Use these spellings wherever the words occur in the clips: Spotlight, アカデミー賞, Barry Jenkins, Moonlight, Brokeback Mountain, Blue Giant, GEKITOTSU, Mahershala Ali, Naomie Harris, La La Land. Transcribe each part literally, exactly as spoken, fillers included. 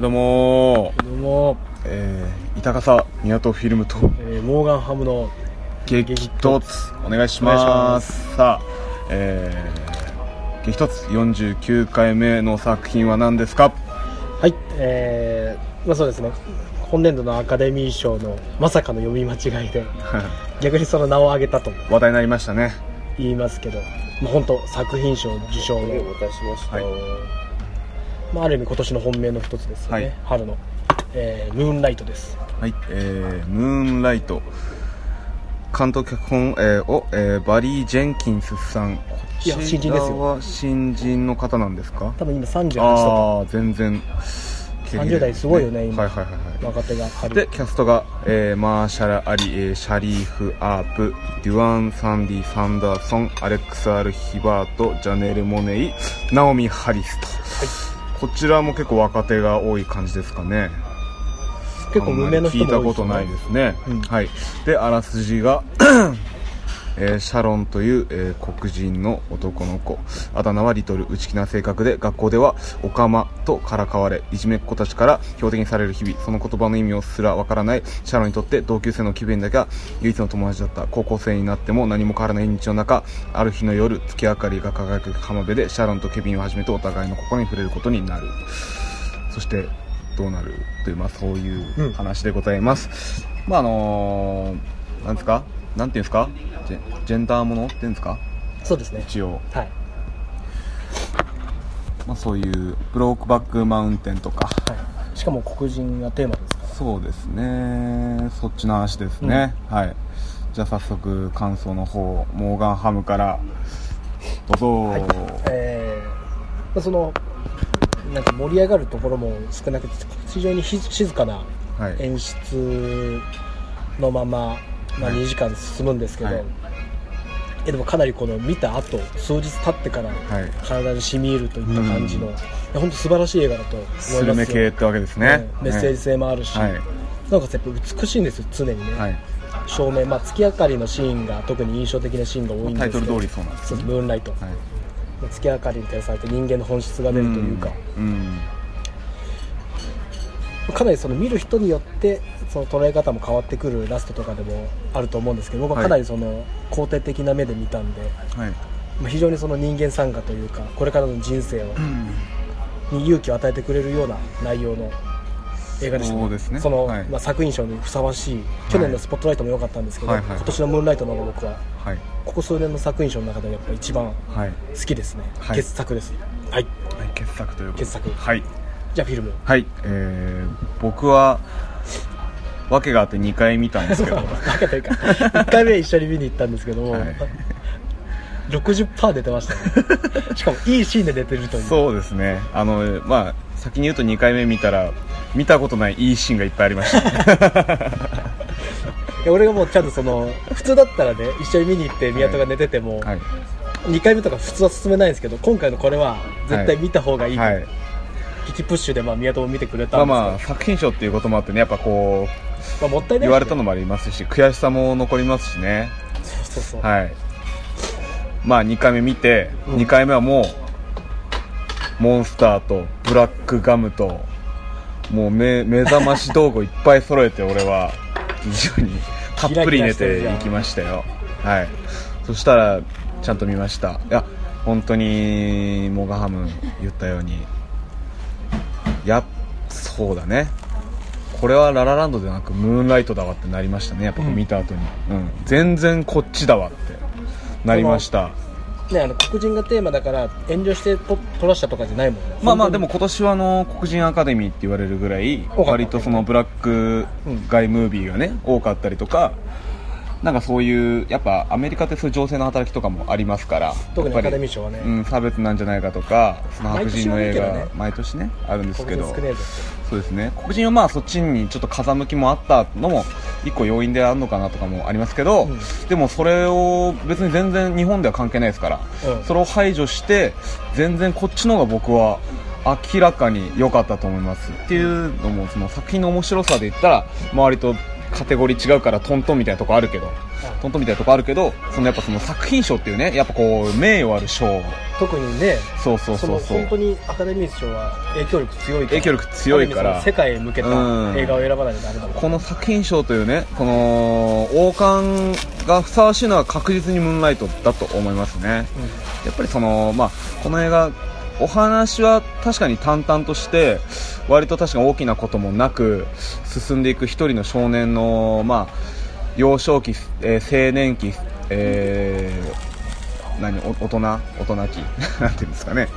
どうもーどうもー、えー、板笠港フィルムと、えー、モーガンハムの激突お願いしま す, しますさあ、えー、激突よんじゅうきゅうかいめの作品は何ですか？はい、えー、まあそうですね、今年度のアカデミー賞のまさかの読み間違いで逆にその名を挙げたと話題になりましたね。言いますけど、まあ、本当作品賞受賞の、はいまあ、ある意味今年の本命の一つですよね、はい、春の、えー、ムーンライトです、はいえー、ムーンライト監督脚本、えー、を、えー、バリー・ジェンキンスさん。いや新人ですよ。新人の方なんですか？多分今さんじゅうはちとか。ああ全然さんじゅう代すごいよね、ね今、はいはいはいはい、若手が春でキャストが、えー、マーシャラ・アリ、えー、シャリーフ・アープ、デュアン・サンディ・サンダーソン、アレックス・アル・ヒバート、ジャネル・モネイ、ナオミ・ハリスと、はいこちらも結構若手が多い感じですかね。結構無名の人も多いですね。聞いたことないですね、うんはい、であらすじが、えー、シャロンという、えー、黒人の男の子、あだ名はリトル、内気な性格で学校ではオカマとからかわれ、いじめっ子たちから標的にされる日々。その言葉の意味をすらわからないシャロンにとって同級生の気分だけが唯一の友達だった。高校生になっても何も変わらない日の中、ある日の夜、月明かりが輝く浜辺でシャロンとケビンをはじめとお互いの心に触れることになる。そしてどうなるという、まあ、そういう話でございます、うん、まああのー、なんですかなんていうんですかジ ェ, ジェンダーものっていうんですか。そうですね一応、はいまあ、そういうブロークバックマウンテンとか、はい、しかも黒人がテーマですから。そうですねそっちの話ですね、うんはい、じゃあ早速感想の方モーガンハムからどうぞ、はいえー、そのなんか盛り上がるところも少なくて非常に静かな演出のまま、はいまあ、にじかん進むんですけど、はい、えでもかなりこの見た後数日経ってから体に染み入るといった感じの、はい、本当素晴らしい映画だと思います。スルメ系ってわけですね、うん、メッセージ性もあるし、はい、なんかやっぱ美しいんですよ常にね、はい、照明、まあ、月明かりのシーンが特に印象的なシーンが多いんですけどタイトル通りそうなんですね。ムーンライト、はい月明かりに照らされて人間の本質が出るというか、うんうん、かなりその見る人によってその捉え方も変わってくるラストとかでもあると思うんですけど僕はかなりその肯定的な目で見たんで、はい、非常にその人間参加というかこれからの人生を、うん、に勇気を与えてくれるような内容の映画でしたね。そうですねその、はいまあ、作品賞にふさわしい去年のスポットライトも良かったんですけど、はいはいはい、今年のムーンライトの方が僕は、はい、ここ数年の作品賞の中でもやっぱ一番好きですね、はい、傑作ですはい、はい、傑作ということ傑作、はい、じゃあフィルムはい、えー、僕は訳があってにかい見たんですけど訳というかいっかいめ一緒に見に行ったんですけども、はい、ろくじゅっパーセント 出てましたねしかもいいシーンで出てるというそうですねあの、まあ、先に言うとにかいめ見たら見たことないいいシーンがいっぱいありました、ね、いや俺がもうちゃんとその普通だったらね一緒に見に行って宮戸が寝てても、はいはい、にかいめとか普通は進めないんですけど今回のこれは絶対見た方がいい、はいはい、引きプッシュでまあ宮戸も見てくれたんですけど、まあ、まあ作品賞っていうこともあってねやっぱこう、まあもったいないですね、言われたのもありますし悔しさも残りますしね。そうそうそう、はいまあ、にかいめ見て、うん、にかいめはもうモンスターとブラックガムともう 目, 目覚まし道具いっぱい揃えて俺は非常にたっぷり寝ていきましたよ。はいそしたらちゃんと見ました。いや本当にモガハム言ったようにいやそうだねこれはララランドではなくムーンライトだわってなりましたねやっぱ見た後に、うんうん、全然こっちだわってなりましたね。あの黒人がテーマだから遠慮して撮らしたとかじゃないもんね。まあまあでも今年はあの黒人アカデミーって言われるぐらい割とそのブラックガイムービーがね多かったりとかなんかそういうやっぱアメリカってそういう情勢の働きとかもありますから特にアカデミー賞はね、うん、差別なんじゃないかとかその白人の映画毎年ねあるんですけどそうですね黒人はまあそっちにちょっと風向きもあったのも一個要因であるのかなとかもありますけど、うん、でもそれを別に全然日本では関係ないですから、うん、それを排除して全然こっちの方が僕は明らかに良かったと思います、うん、っていうのもその作品の面白さで言ったら周りとカテゴリー違うからトントンみたいなとこあるけど、トントンみたいなとこあるけど、そのやっぱその作品賞っていうね、やっぱこう名誉ある賞、特にね、そうそうそうそう、本当にアカデミー賞は影響力強い、影響力強いから世界へ向けた映画を選ばないとダメだから、この作品賞というね、この王冠がふさわしいのは確実にムーンライトだと思いますね。うん、やっぱりそのまあこの映画、お話は確かに淡々として割と確かに大きなこともなく進んでいく一人の少年の、まあ、幼少期、えー、青年期、えー、何お大人大人期なんていうんですかね、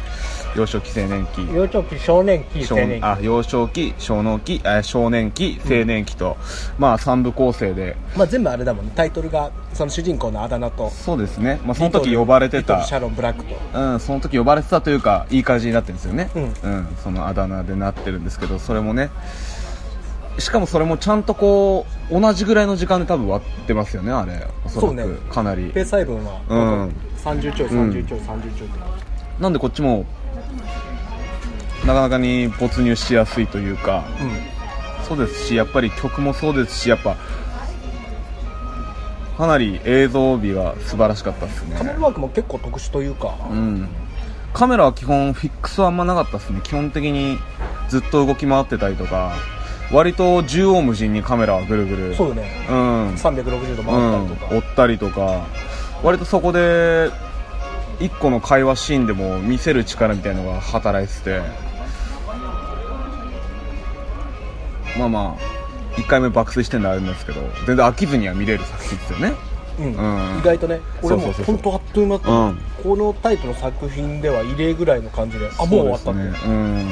幼少期青年期幼少期少年期青年期あ幼少期少年期少年期青年期と、うん、まあ三部構成で、まあ全部あれだもんね、タイトルがその主人公のあだ名と、そうですね、まあ、その時呼ばれてたシャロン・ブラックと、うん、その時呼ばれてたというかいい感じになってるんですよね、うん、うん、そのあだ名でなってるんですけど、それもね、しかもそれもちゃんとこう同じぐらいの時間で多分割ってますよね、あれおそらく、ね、かなりペー細分は、うん、さんじゅうちょいさんじゅうちょいさんじゅうちょいって、うん、なんでこっちもなかなかに没入しやすいというか、うん、そうですし、やっぱり曲もそうですし、やっぱかなり映像美が素晴らしかったですね。カメラワークも結構特殊というか、うん、カメラは基本フィックスはあんまなかったですね。基本的にずっと動き回ってたりとか、割と縦横無尽にカメラはぐるぐる、そうよね、うん、さんびゃくろくじゅうど回ったりとか、うん、追ったりとか、割とそこでいっこの会話シーンでも見せる力みたいなのが働いてて、まあまあいっかいめ爆睡してるのはあるんですけど、全然飽きずには見れる作品ですよね、うんうん、意外とね、俺も本当あっという間って、うん、このタイプの作品では異例ぐらいの感じで、あ、もう終わったって、ね、うん、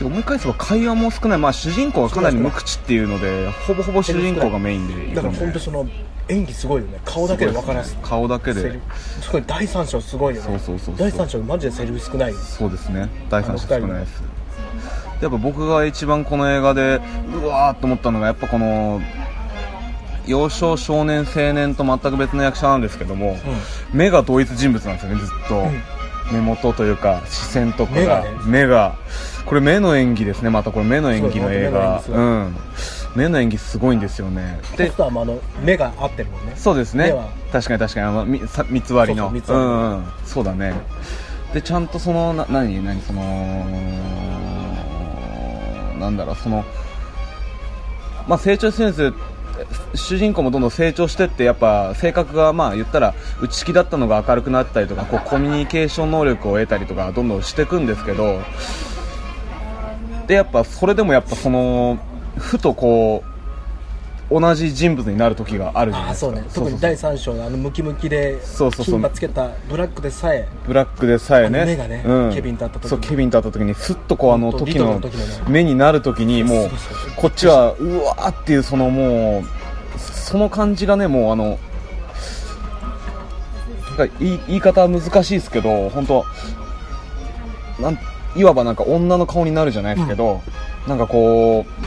で思い返せば会話も少ない、まあ、主人公はかなり無口っていうので、ほぼほぼ主人公がメインでいるので、だから本当その演技すごいよね、顔だけで分からない、ね、顔だけで、すごい第三章すごいよね、そうそうそうそう、第三章マジでセリフ少ない、そうですね、第三章少ないです。やっぱ僕が一番この映画でうわーっと思ったのが、やっぱこの幼少少年青年と全く別の役者なんですけども、うん、目が同一人物なんですよね、ずっと、うん、目元というか視線とかが目が、これ目の演技ですね、またこれ目の演技の映画、うん、目の演技すごいんですよね。で、あの目が合ってるもんね。そうですね、確かに確かに、あの三つ割りの、そうそう、うんうん、そうだね。でちゃんとそのな何何そのなんだろう、そのまあ成長してるんですよ。主人公もどんどん成長してって、やっぱ性格がまあ言ったら内気だったのが明るくなったりとか、こうコミュニケーション能力を得たりとかどんどんしていくんですけど、でやっぱそれでもやっぱそのふとこう同じ人物になる時があるじゃないですか。あ、そうね、特にだいさん章のあのムキムキで金髪つけたブラックでさえブラックでさえね、目がね、うん、ケビンと会った時に、そうケビンと会った時にスッとこうあの時の目になる時に、もうこっちはうわーっていう、そのもうその感じがね、もうあの言い、言い方は難しいですけど、本当なんいわばなんか女の顔になるじゃないですけど、うん、なんかこう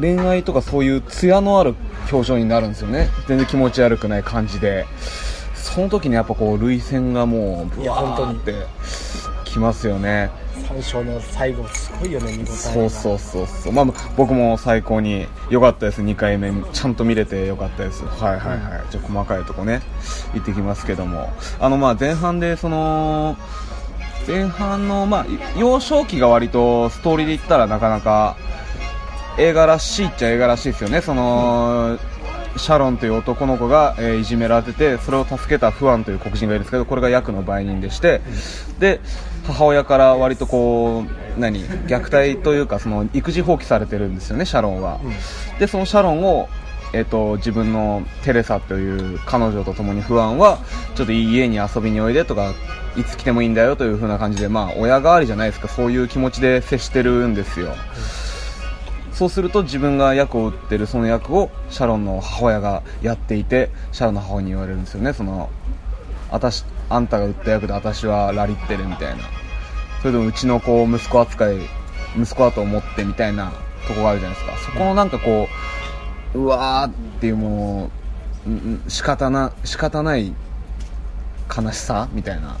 恋愛とかそういう艶のある表情になるんですよね。全然気持ち悪くない感じで、その時にやっぱこう涙腺がもうブワーってきますよね。最初の最後すごいよね、見応えが。そうそうそうそう、まあ僕も最高に良かったです。にかいめちゃんと見れて良かったです。はいはいはい、うん、じゃあ細かいとこね行ってきますけども、あのまあ前半でその前半のまあ幼少期が割とストーリーで言ったらなかなか映画らしいっちゃ映画らしいですよね。その、うん、シャロンという男の子が、えー、いじめられてて、それを助けたフアンという黒人がいるんですけど、これがヤクの売人でして、うん、で母親から割とこう何虐待というか、その育児放棄されてるんですよね、シャロンは、うん、でそのシャロンを、えー、と自分のテレサという彼女と共にフアンはちょっといい家に遊びにおいでとか、いつ来てもいいんだよという風な感じで、まあ親代わりじゃないですか、そういう気持ちで接してるんですよ、うん。そうすると自分が役を打ってるその役をシャロンの母親がやっていて、シャロンの母親に言われるんですよね、その あ, たしあんたが打った役で私はラリってるみたいな、それでもうちの子を息子扱い息子だと思ってみたいなとこがあるじゃないですか。そこのなんかこううわーっていう、もう仕方な仕方ない悲しさみたいな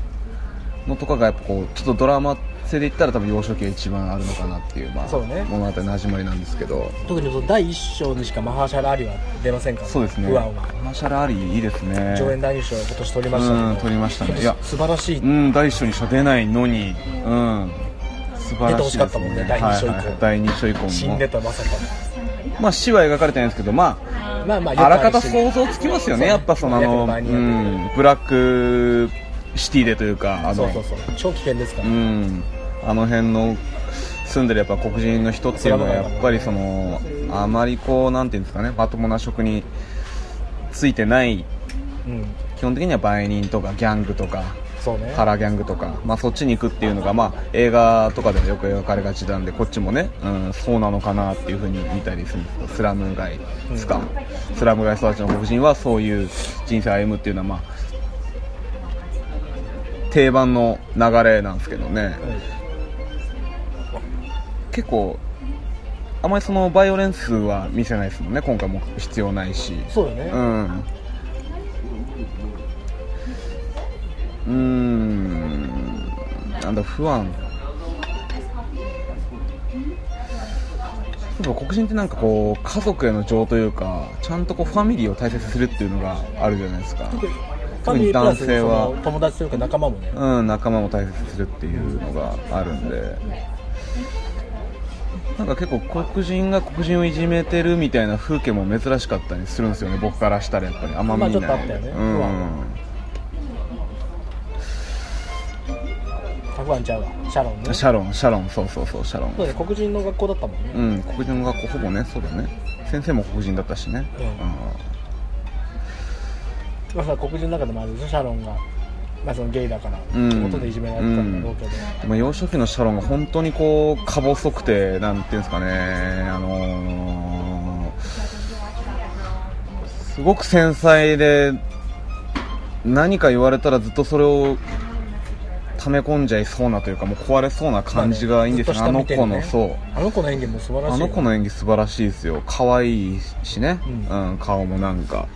のとかがやっぱこうちょっとドラマ性で言ったら多分幼少期が一番あるのかなっていう、まあそうね、物語の始まりなんですけど、特にそのだいいっ章にしかマハーシャラアリは出ませんから、ね、そうですね、マハーシャラアリいいですね、上演男優賞今年取りましたね、うん、取りましたね、いや素晴らしい、うん、だいいっ章にしか出ないのに、うん、素晴らしいですね、出てほしかったもんね、だいに章以降、はいはい、だいに章以降も死んでたまさか、まあ、死は描かれてないんですけど、まあまあまあ、あらかた想像つきますよね、やっぱそのあの、うん、ブラックシティでというか、あの、そうそうそう、超危険ですから、うん、あの辺の住んでるやっぱ黒人の人っていうのはやっぱりそのあまりこうなんていうんですかね、まともな職についてない、うん、基本的には売人とかギャングとか。そうね、カラーギャングとか、まあ、そっちに行くっていうのが、まあ、映画とかでもよく描かれがちなんで、こっちもね、うん、そうなのかなっていう風に見たりするんですけど、スラム街ですか、うん、スラム街育ちの黒人はそういう人生を歩むっていうのは、まあ、定番の流れなんですけどね、うん、結構あまりそのバイオレンスは見せないですもんね、今回も必要ないし、そうだね、うんうーん、なんだ不安、黒人ってなんかこう家族への情というか、ちゃんとこうファミリーを大切にするっていうのがあるじゃないですか、特に男性は友達というか仲間もね、うん、仲間も大切にするっていうのがあるんで、なんか結構黒人が黒人をいじめてるみたいな風景も珍しかったりするんですよね、僕からしたらやっぱりあんま見ない、まあ、ちょっとあったよね、うんタフワンちゃうわ、シャロンね、シャロン、シャロン、そうそうそう、シャロン、そうだね、黒人の学校だったもんね、うん、黒人の学校ほぼね、そうだね、先生も黒人だったしね、うん、うん、まあさ、黒人の中でもあるでしょ、シャロンが、まあそのゲイだから、うん、ってことでいじめられてたんだろうけど、うん、でも幼少期のシャロンが本当にこう、か細くて、なんていうんですかね、あのー、すごく繊細で、何か言われたらずっとそれを溜め込んじゃいそうなというか、もう壊れそうな感じがいいんですよ、ね、あの子の、そうあの子の演技も素晴らしい、あの子の演技素晴らしいですよ、可愛いしね、うんうん、顔もなんか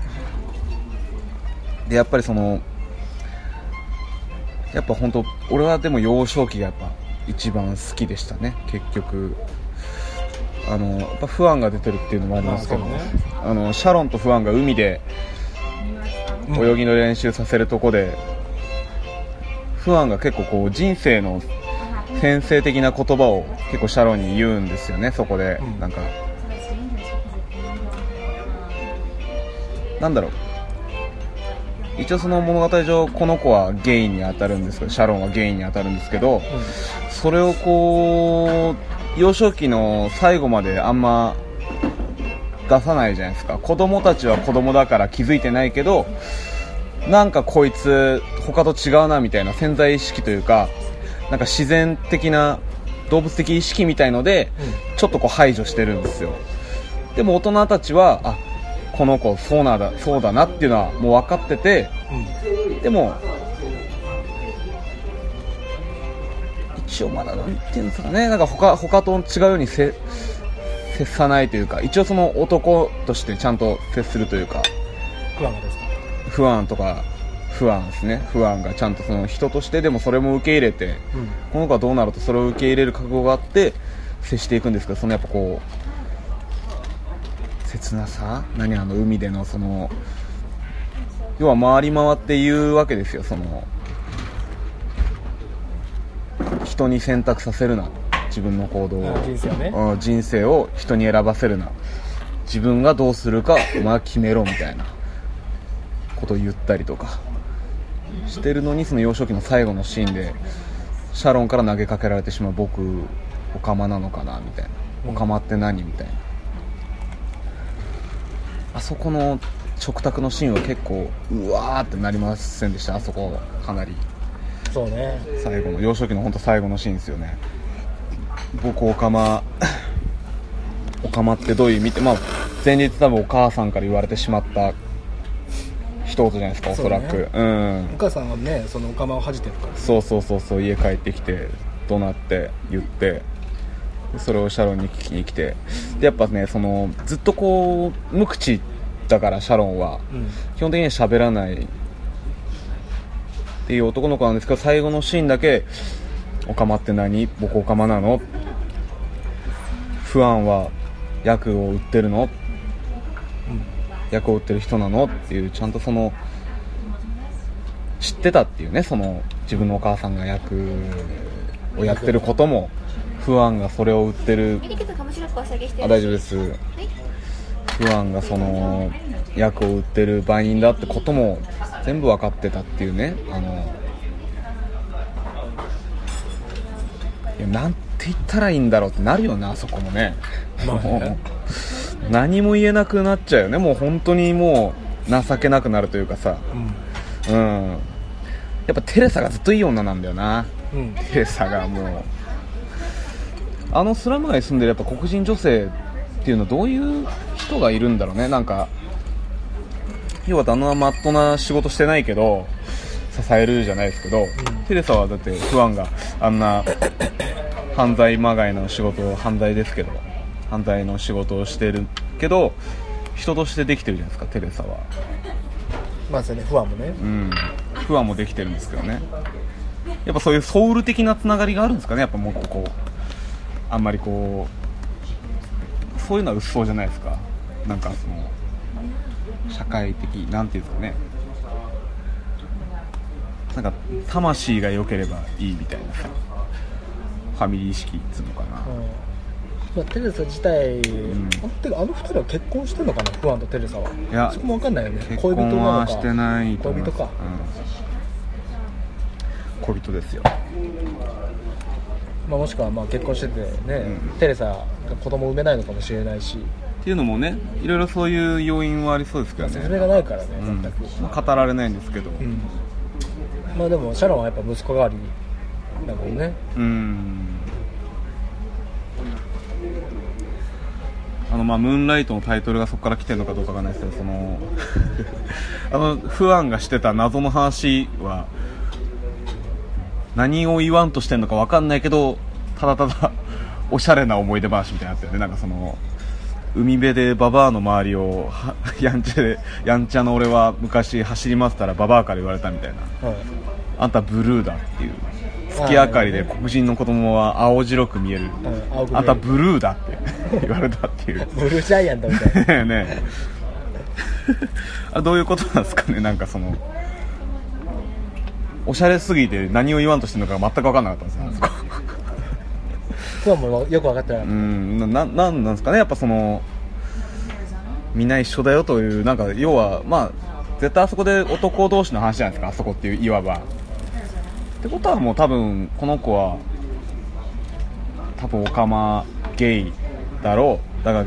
で、やっぱりそのやっぱ本当俺はでも幼少期がやっぱ一番好きでしたね、結局あのやっぱフアンが出てるっていうのもありますけど、ね、あのシャロンとフアンが海で泳ぎの練習させるとこで、うん、フアンが結構こう人生の先生的な言葉を結構シャロンに言うんですよね、そこで、うん、なんかなんだろう、一応その物語上この子はゲイに当たるんですけど、シャロンはゲイに当たるんですけど、うん、それをこう幼少期の最後まであんま出さないじゃないですか、子供たちは子供だから気づいてないけど、なんかこいつ他と違うなみたいな潜在意識というか、なんか自然的な動物的意識みたいので、うん、ちょっとこう排除してるんですよ。でも大人たちはあこの子そうなんだそうだなっていうのはもう分かってて、うん、でも一応まだなんていうんですかね、なんか 他, 他と違うようにせ接さないというか、一応その男としてちゃんと接するというか、クワガですか、不安とか不安ですね、不安がちゃんとその人としてでもそれも受け入れて、うん、この子はどうなるとそれを受け入れる覚悟があって接していくんですけど、そのやっぱこう切なさ、何あの海でのその要は回り回って言うわけですよ、その人に選択させるな、自分の行動を、人生ね、うん、人生を人に選ばせるな、自分がどうするかお前決めろみたいなことを言ったりとかしてるのに、その幼少期の最後のシーンでシャロンから投げかけられてしまう、僕オカマなのかなみたいな、オカマって何みたいな、あそこの食卓のシーンは結構うわーってなりませんでした、あそこはかなり、そうね、最後の幼少期の本当最後のシーンですよね、僕オカマオカマってどういう意味って、まあ、前日多分お母さんから言われてしまった人じゃないですか、おそらく、う、ね、うん、お母さんはねそのお釜を恥じてるから、ね、そうそうそうそう、家帰ってきて怒鳴って言って、それをシャロンに聞きに来て、でやっぱねそのずっとこう無口だからシャロンは、うん、基本的には喋らないっていう男の子なんですけど、最後のシーンだけオカマって何、僕オカマなの、フアンは薬を売ってるの、薬を売ってる人なのっていう、ちゃんとその知ってたっていうね、その自分のお母さんが薬をやってることも、フアンがそれを売ってる、あ、大丈夫です、フアンがその薬を売ってる売人だってことも全部分かってたっていうね、あのいやなんて言ったらいいんだろうってなるよな、そこもね、まあ、ね何も言えなくなっちゃうよね、もう本当にもう情けなくなるというかさ、うん、うん、やっぱテレサがずっといい女なんだよな、うん、テレサがもうあのスラム街に住んでるやっぱ黒人女性っていうのはどういう人がいるんだろうね、なんか要はあのまっとうな仕事してないけど支えるじゃないですけど、うん、テレサはだってフアンがあんな犯罪まがいの仕事を、犯罪ですけど犯罪の仕事をしてるけど人としてできてるじゃないですか、テレサは。まあそうね、フアンもね、うん、フアンもできてるんですけどね、やっぱそういうソウル的なつながりがあるんですかね、やっぱもっとこうあんまりこうそういうのは薄そうじゃないですか、なんかその社会的なんていうんですかね、なんか魂が良ければいいみたいなさ、ファミリー意識っつうのかな、うん、まあ、テレサ自体、うん、あ, あの二人は結婚してんのかな、フアンとテレサは。いやそこも分かんないよね、恋人なのか、結婚はしてないと思います。恋人か、うん、恋人ですよ、まあ、もしくはまあ結婚しててね、うん、テレサが子供を産めないのかもしれないしっていうのもね、いろいろそういう要因はありそうですけどね、説明がないからね、うん、全く、まあ、語られないんですけど、うん、まあ、でもシャロンはやっぱ息子代わりだもんね、うん、あのまあムーンライトのタイトルがそこから来てるのかどうかわかんないですけど、そのあのフアンがしてた謎の話は何を言わんとしてるのかわかんないけど、ただただおしゃれな思い出話みたいになってるね、なんかその海辺でババアの周りをやんちゃで、やんちゃの俺は昔走り回ったらババアから言われたみたいな、はい、あんたブルーだっていう、月明かりで黒人の子供は青白く見える、はい、あんたブルーだって言われたっていうブルージャイアントみたいなねえあ、どういうことなんですかね、なんかそのおしゃれすぎて何を言わんとしてるのか全く分かんなかったんですよ、うん、そこそうもよく分かってない、うん、な, な, なんなんですかね、やっぱそのみんな一緒だよという、なんか要はまあ絶対あそこで男同士の話じゃないですか、あそこっていういわばってことはもう多分この子は多分オカマゲイだろう、だが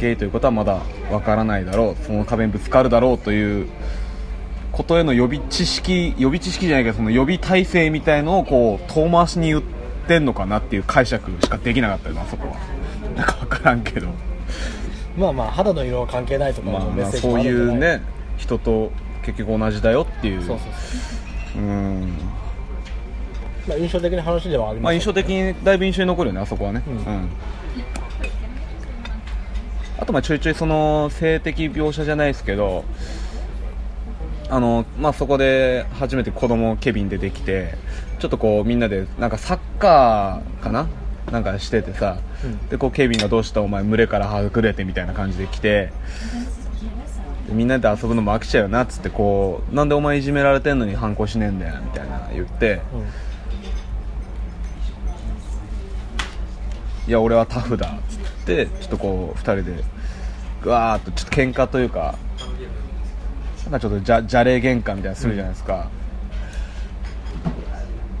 ゲイということはまだわからないだろう、その壁にぶつかるだろうということへの予備知識、予備知識じゃないけどその予備体制みたいのをこう遠回しに言ってんのかなっていう解釈しかできなかったよな、そこはなんかわからんけどまあまあ肌の色は関係ないとか、まあ、まあそういうね、人と結局同じだよっていう、そうそうそう、うーん、まあ、印象的な話ではあります、ね、まあ、印象的にだいぶ印象に残るよね、あそこはね、うんうん、あとまあちょいちょいその性的描写じゃないですけど、あの、まあ、そこで初めて子供ケビン出てきて、ちょっとこうみんなでなんかサッカーかななんかしててさ、うん、でこうケビンがどうしたお前群れからはぐれてみたいな感じで来て、みんなで遊ぶのも飽きちゃうよなっつって、こうなんでお前いじめられてんのに反抗しねえんだよみたいな言って、うん、いや俺はタフだっつってちょっとこうふたりでぐわーっとちょっと喧嘩というか、なんかちょっとじゃじゃれ喧嘩みたいなするじゃないですか、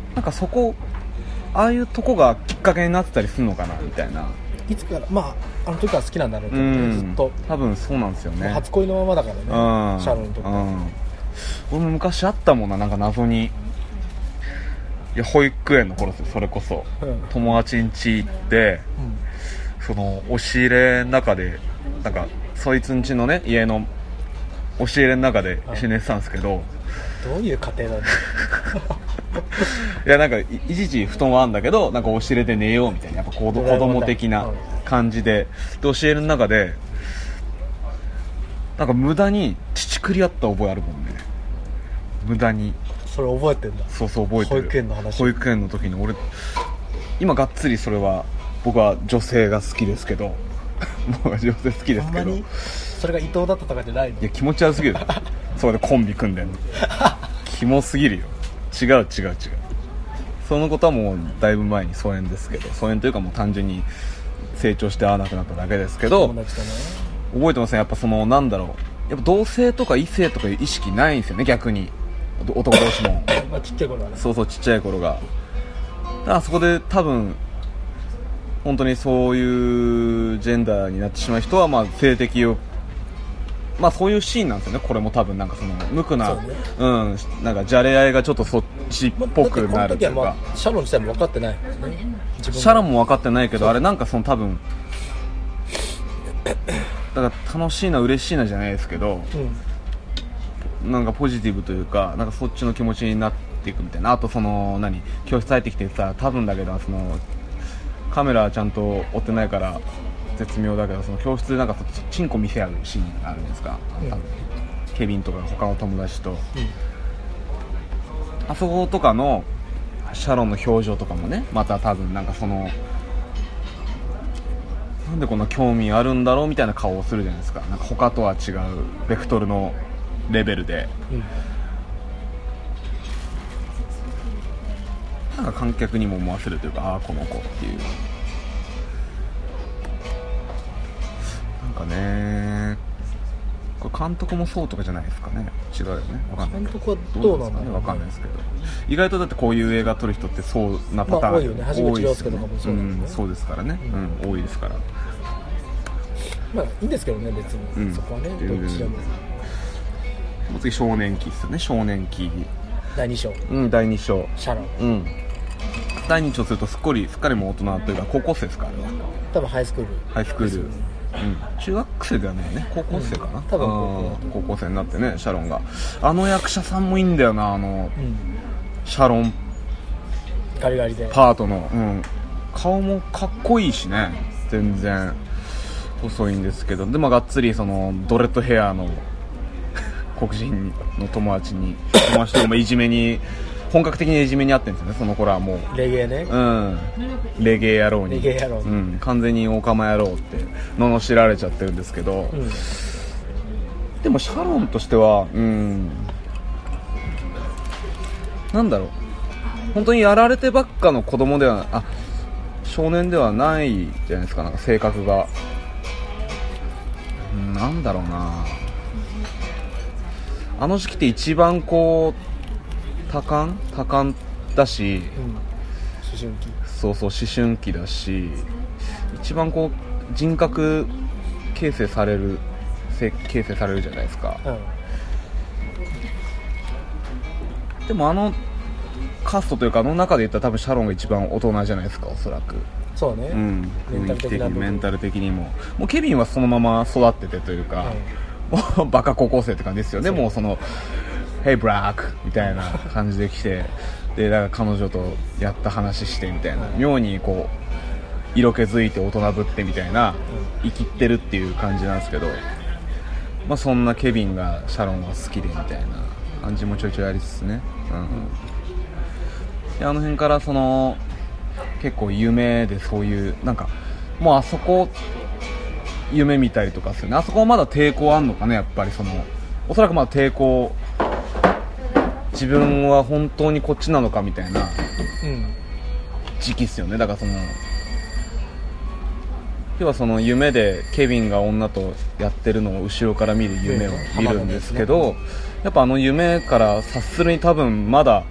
うん、なんかそこああいうとこがきっかけになってたりするのかなみたいな、いつからまああの時から好きなんだろうけど、うん、ずっと多分そうなんですよね、初恋のままだからね、うん、シャロンのとこ、うん、俺も昔あったもんな、なんか謎に、いや保育園の頃ですよ、それこそ、うん、友達ん家行って、うん、その押し入れの中でなんかそいつん家のね家の押し入れの中で死ねてたんですけど、どういう家庭なんだいやなんか い, いちいち布団はあるんだけどなんか押し入れで寝ようみたいな、やっぱ子供的な感じで、うん、で押し入れの中でなんか無駄に乳くりあった覚えあるもんね、無駄にそれ覚えてんだ。そうそう覚えてる。保育園の話。保育園の時に俺今がっつりそれは僕は女性が好きですけど僕は女性好きですけど、あんまりそれが伊藤だったとかじゃないの。いや気持ち悪すぎるそこでコンビ組んでんのキモすぎるよ。違う違う違う。そのことはもうだいぶ前に疎遠ですけど、疎遠というかもう単純に成長して会わなくなっただけですけど、ね、覚えてません。やっぱそのなんだろう、やっぱ同性とか異性とかいう意識ないんですよね逆に男同士もまあちっちゃい頃はね。そうそうちっちゃい頃がだからそこで多分本当にそういうジェンダーになってしまう人はまあ性的をまあそういうシーンなんですよね。これも多分なんかその無垢な う,、ね、うんなんかじゃれ合いがちょっとそっちっぽくなるというか、まあ、この時は、まあ、シャロン自体も分かってないもんね。シャロンも分かってないけどあれなんかその多分だから楽しいな嬉しいなじゃないですけど、うん、なんかポジティブというかなんかそっちの気持ちになっていくみたいな。あとその何教室入ってきてさ多分だけどそのカメラちゃんと追ってないから絶妙だけどその教室でなんかチンコ見せ合うシーンがあるんですか、うん、ケビンとか他の友達と、うん、あそことかのシャロンの表情とかもねまた多分なんかそのなんでこんな興味あるんだろうみたいな顔をするじゃないですか。なんか他とは違うベクトルのレベルで、うん、なんか観客にも思わせるというかああこの子っていうなんかね。これ監督もそうとかじゃないですかね。違うよね。分かんない監督はどうなんだろうね。分かんないですけど、意外とだってこういう映画撮る人ってそうなパターン、まあ、多いよね。初めて違うけどかもしれないですね。うん、そうですからね、うんうん、多いですからまあいいんですけどね別に、うん、そこはねどっちでも。もう次少年期ですよね。少年期だいに章、うん、だいに章シャロン、うん、だいに章するとすっかりすっかりもう大人というか高校生ですからね。多分ハイスクールハイスクールうん、中学生ではないね高校生かな、うん、多分高校生になってね。シャロンがあの役者さんもいいんだよなあの、うん、シャロンガリガリでパートの、うん、顔もかっこいいしね。全然細いんですけどでも、まあ、がっつりそのドレッドヘアの黒人の友達に友達ともいじめに本格的にいじめにあってんですよね。その頃はもうレゲエね、うん、レゲエ野郎に、レゲエ野郎、うん、完全にオカマ野郎って罵られちゃってるんですけど、うん、でもシャロンとしては、うん、なんだろう本当にやられてばっかの子供ではあ少年ではないじゃないですか。なんか性格が、うん、なんだろうなあの時期って一番こう多感多感だし、うん、思春期そうそう思春期だし一番こう人格形成される形成されるじゃないですか、うん、でもあのカストというかあの中で言ったら多分シャロンが一番大人じゃないですかおそらく。そうね、うん、雰囲気的にメンタル的にももうケビンはそのまま育っててというか、うん、バカ高校生って感じですよね。もうそのHey Black みたいな感じで来てでなんか彼女とやった話してみたいな妙にこう色気づいて大人ぶってみたいな生きってるっていう感じなんですけど、まあ、そんなケビンがシャロンが好きでみたいな感じもちょいちょいありつつね、うん、であの辺からその結構夢でそういうなんかもうあそこ夢見たりとかするね。あそこはまだ抵抗あんのかねやっぱりそのおそらくまだ抵抗自分は本当にこっちなのかみたいな時期っすよね。だからその要はその夢でケビンが女とやってるのを後ろから見る夢を見るんですけどやっぱあの夢から察するに多分まだ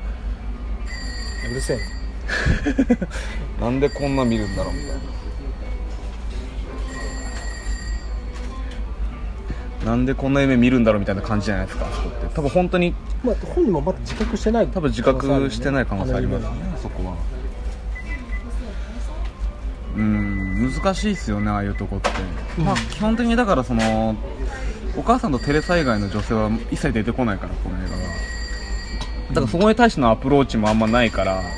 うるせえなんでこんな見るんだろうみたいななんでこんな夢見るんだろうみたいな感じじゃないですか。多分本当にまあ、本人もまだ自覚してない、多分自覚してない可能性ありますね。そこはうん難しいですよねああいうとこって、うんまあ、基本的にだからそのお母さんとテレサ以外の女性は一切出てこないからこの映画はだからそこに対してのアプローチもあんまないから、うんま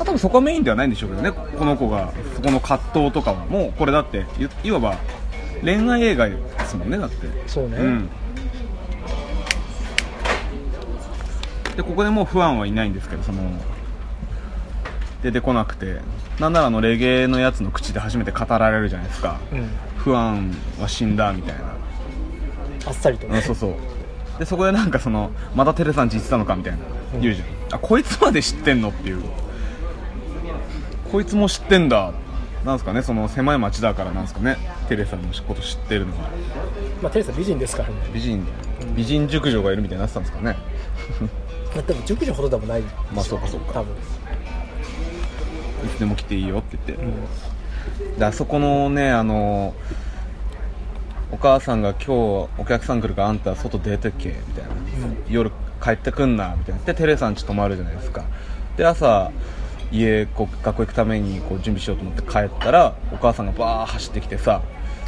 あ、多分そこはメインではないんでしょうけどね。この子がそこの葛藤とかはもうこれだっていわば恋愛映画ですもんね。だってそうね、うんでここでもうファンはいないんですけど、その出てこなくて、なんならあのレゲエのやつの口で初めて語られるじゃないですか、うん、ファンは死んだみたいな、あっさりとね、そうそう、でそこでなんかそのまたテレさんち言ってたのかみたいな、うん、言うじゃん、あこいつまで知ってんのっていう、こいつも知ってんだ、なんすかね、その狭い町だからなんですかね、テレさんのこと知ってるのは、まあ、テレさん美人ですからね、美人、うん、美人熟女がいるみたいになってたんですかねでも熟女ほどでもないでしょ、まあそうかそうか、多分いつでも来ていいよって言って、うん、であそこのね、あのお母さんが今日お客さん来るからあんた外出てけみたいな、うん、夜帰ってくんなみたいな、でテレさん家泊まるじゃないですか、で朝家こう学校行くためにこう準備しようと思って帰ったらお母さんがバー走ってきてさ、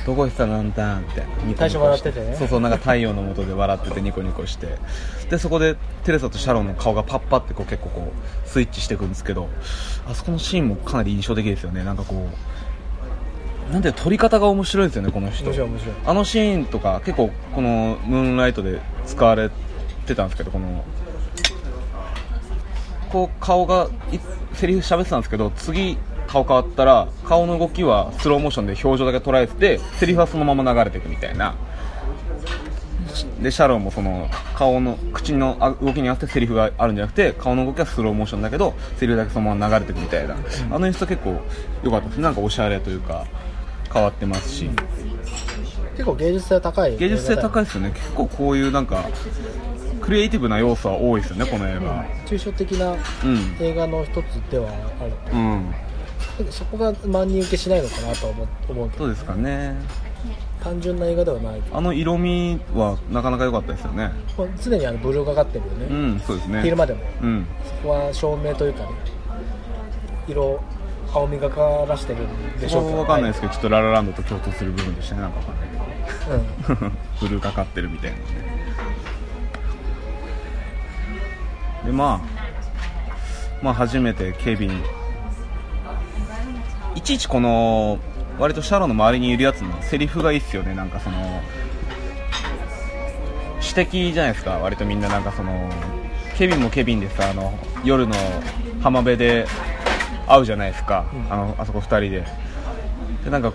どこ行ってたのあんたみたいな、ニコニコして大将笑っててね、そうそう、なんか太陽の下で笑っててニコニコして、でそこでテレサとシャロンの顔がパッパってこう結構こうスイッチしていくんですけど、あそこのシーンもかなり印象的ですよね。なんかこうなんていう撮り方が面白いですよね、この人。面白い面白い。あのシーンとか結構このムーンライトで使われてたんですけど、このこう顔がセリフ喋ってたんですけど、次顔変わったら顔の動きはスローモーションで表情だけ捉えてて、セリフはそのまま流れていくみたいな。でシャロンもその顔の口の動きに合わせてセリフがあるんじゃなくて、顔の動きはスローモーションだけどセリフだけそのまま流れていくみたいな、あの演出は結構良かったですね。なんかおしゃれというか変わってますし、結構芸術性高い、芸術性高いですよね。結構こういうなんかクリエイティブな要素は多いですよね、この映画。抽象的な映画の一つではある、うんうん、そこが万人受けしないのかなと思うけど、そうですかね。単純な映画ではない。あの色味はなかなか良かったですよね。常にあのブルーがかってるよね、うん、そうですね。昼間でも、うん、そこは照明というか、ね、色青みがからしてるんでしょうけど、分かんないですけど、ちょっとララランドと共通する部分でしたね、なんか分かんないけど、うん、ブルーがかってるみたいなね。でまあ、まあ初めてケビン、いちいちこの割とシャロンの周りにいるやつのセリフがいいっすよね。なんかその指摘じゃないですか、割とみんな。なんかそのケビンもケビンでさ、あの夜の浜辺で会うじゃないですか、うん、あのあそこふたりで、でなんか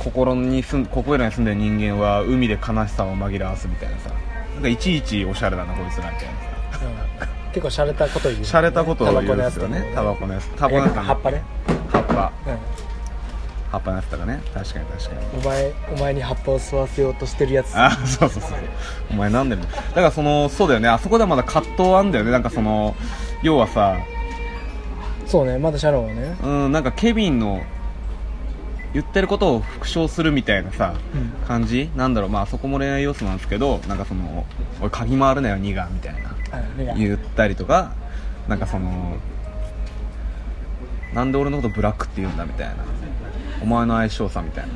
心にすん心に住んでる人間は海で悲しさを紛らわすみたいなさ、なんかいちいちおしゃれだなこいつらみたいな、うん、結構洒落たこと言う、ね、洒落たことを言うんですよね。タバコのやつ、タバコのやつ、葉っぱね、葉っぱ、うん、葉っぱのやつだからね。確かに確かに、お前お前に葉っぱを吸わせようとしてるやつ、あそうそうそう、お前なんでるのだから、そのそうだよね、あそこではまだ葛藤あんだよね。なんかその要はさ、そうね、まだシャロンはね、うん、なんかケビンの言ってることを復唱するみたいなさ、うん、感じなんだろう。まああそこも恋愛要素なんですけど、なんかそのおい鍵回るなよニガみたいな言ったりとか、なんかそのなんで俺のことブラックって言うんだみたいな、お前の相性さみたいな、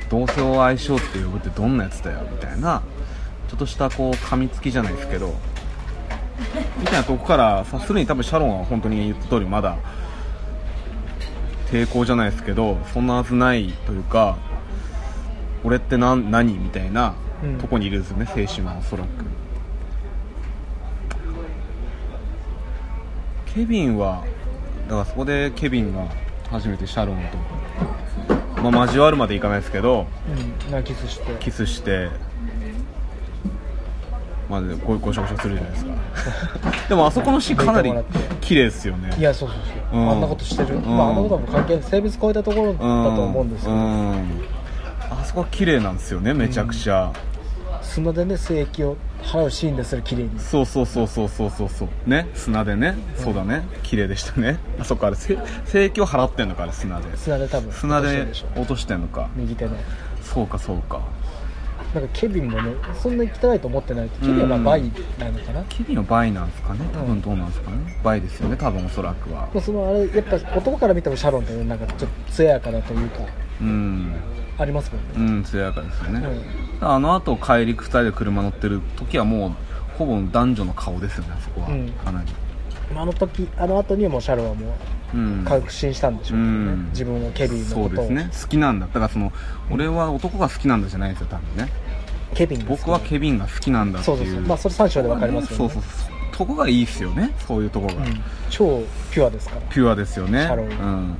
うん、どうせを相性って呼ぶってどんなやつだよみたいな、ちょっとしたこう噛みつきじゃないですけどみたいなとこから、さすがに多分シャロンは本当に言った通りまだ抵抗じゃないですけど、そんなはずないというか、俺って 何, 何みたいなとこにいるんですよね、うん、青春はおそらく。ケビンはだからそこでケビンが初めてシャロンと、まあ、交わるまでいかないですけど、うん、キスしてキスして、まあ、こういうごしょごしょするじゃないですかでもあそこのシーンかなり綺麗ですよね。いやそうそうそう、うん、あんなことしてる、うん、まあ、あんなことはもう関係ない、性別超えたところだと思うんですよ、うんうん、あそこは綺麗なんですよね、めちゃくちゃ、うん、砂でね精液を払うシーンですら綺麗に、そうそうそうそうそうそうね、砂でね、うん、そうだね、綺麗でしたね。あそこあれ精液を払ってんのか、あれ砂で砂で多分砂で落としてんのか、右手ね、そうかそうか。なんかケビンもね、そんなに汚いと思ってない、ケビンはバイなのかな、ケビンはバイなんですかね、多分どうなんですかね、うん、バイですよね、多分おそらくは。そのあれやっぱ男から見てもシャロンってなんかちょっと艶やかだというか、うん、ありますもんね、うん、艶やかですよね、うん、あのあと帰りふたりで車乗ってる時はもうほぼ男女の顔ですよね、そこは、うん、かなりあの時、あの後にもうシャロンはもう確信したんでしょうね、うん、自分のケビンのことを、そうですね、好きなんだ、だからその俺は男が好きなんだじゃないですよ、多分ね、ケビン、ね、僕はケビンが好きなんだっていう。そうそうそう、まあそれ三章で分かりますよね。そうそうそう、とこがいいですよね、そういうとこが、うん、超ピュアですから。ピュアですよね、シャロー、うん、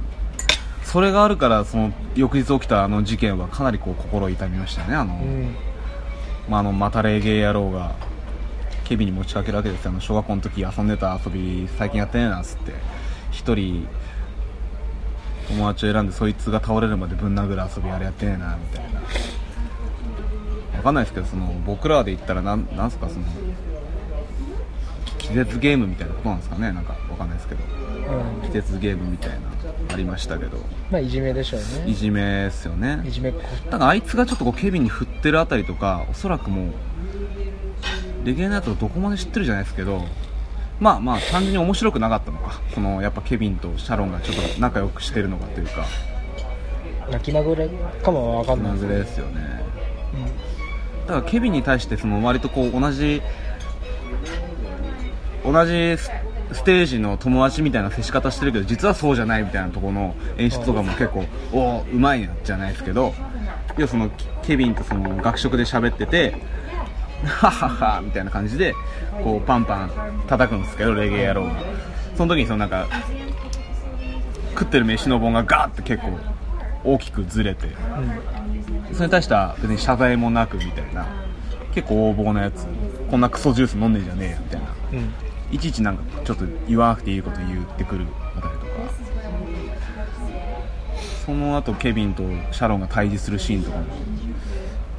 それがあるから、その翌日起きたあの事件はかなりこう心痛みましたね。あの、うん、まああのまた霊芸野郎がケビンに持ちかけるわけですよ。あの小学校の時遊んでた遊び最近やってねえなっつって、一人友達を選んでそいつが倒れるまでぶん殴る遊びあれやってねえなみたいな。わかんないですけど、その僕らで言ったらなんなんすか、その気絶ゲームみたいなことなんですかね、なんかわかんないですけど、うん、気絶ゲームみたいなありましたけど、まあいじめでしょうね。いじめですよね。いじめっ子。だからあいつがちょっとこうケビンに振ってるあたりとか、おそらくもうレゲエのやつをどこまで知ってるじゃないですけど、まあまあ単純に面白くなかったのか、そのやっぱケビンとシャロンがちょっと仲良くしてるのかというか、泣きまぐれかもわかんないですね。泣きまぐれですよね、うん、だからケビンに対してその割とこう同じ同じステージの友達みたいな接し方してるけど、実はそうじゃないみたいなところの演出とかも結構おうまいなじゃないですけど、要はそのケビンとその学食で喋っててはははみたいな感じでこうパンパン叩くんですけど、レゲエ野郎がその時にそのなんか食ってる飯の盆がガーって結構大きくずれて、うん、それに対しては別に謝罪もなくみたいな、結構横暴なやつ、こんなクソジュース飲んでんじゃねえよみたいな、うん、いちいちなんかちょっと言わなくていいこと言ってくるあたりとか、その後ケビンとシャロンが対峙するシーンとかも、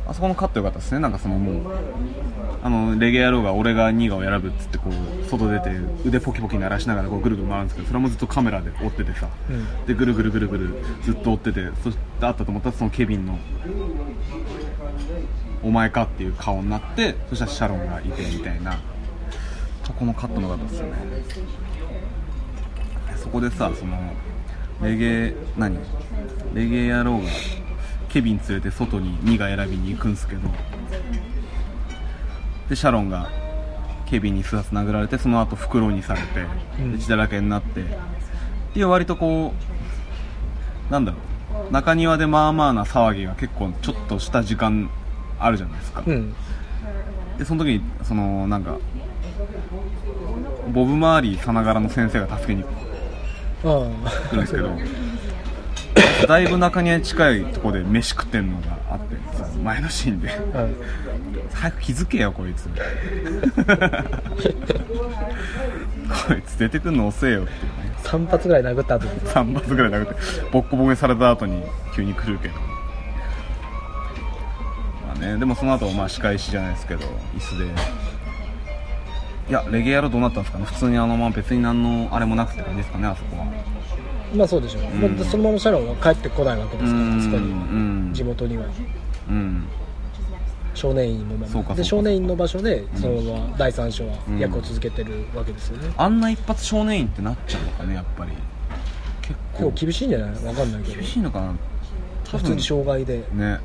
あそこのカット良かったですね。なんかそのもうあのレゲエ野郎が俺がニーガを選ぶっつってこう外出て腕ポキポキ鳴らしながらこうぐるぐる回るんですけど、それもずっとカメラで追っててさ、うん、でぐるぐるぐるぐるずっと追ってて、そしてあったと思ったらそのケビンのお前かっていう顔になって、そしたらシャロンがいてみたいな、そこのカット良かったですよね。そこでさ、そのレゲエ何レゲエ野郎がケビン連れて外にニガ選びに行くんですけど、でシャロンがケビンに数発殴られて、その後袋にされて血だらけになって、で割とこうなんだろう、中庭でまあまあな騒ぎが結構ちょっとした時間あるじゃないですか、うん、でその時にそのなんかボブマーリーさながらの先生が助けに来るんですけどだいぶ中庭に近いところで飯食ってんのがあって、前のシーンで、はい、早く気づけよこいつこいつ出てくんの遅えよって、さん発ぐらい殴った後にさん発ぐらい殴ってボッコボコにされた後に急に来るけど、まあね、でもその後、まあ仕返しじゃないですけど椅子で、いやレゲエ野郎どうなったんですかね、普通にあのまあ別に何のあれもなくって感じですかね、あそこは。まあそうでしょう、うん、まあ、そのままシャロンは帰ってこないわけですから、確かに、うん、地元には、うん、少年院のままで、少年院の場所でそのままだいさん章は役を続けてるわけですよね、うん、あんな一発少年院ってなっちゃうのかね、やっぱり結構、結構厳しいんじゃない、わかんないけど厳しいのかな、多分普通に障害で、ね、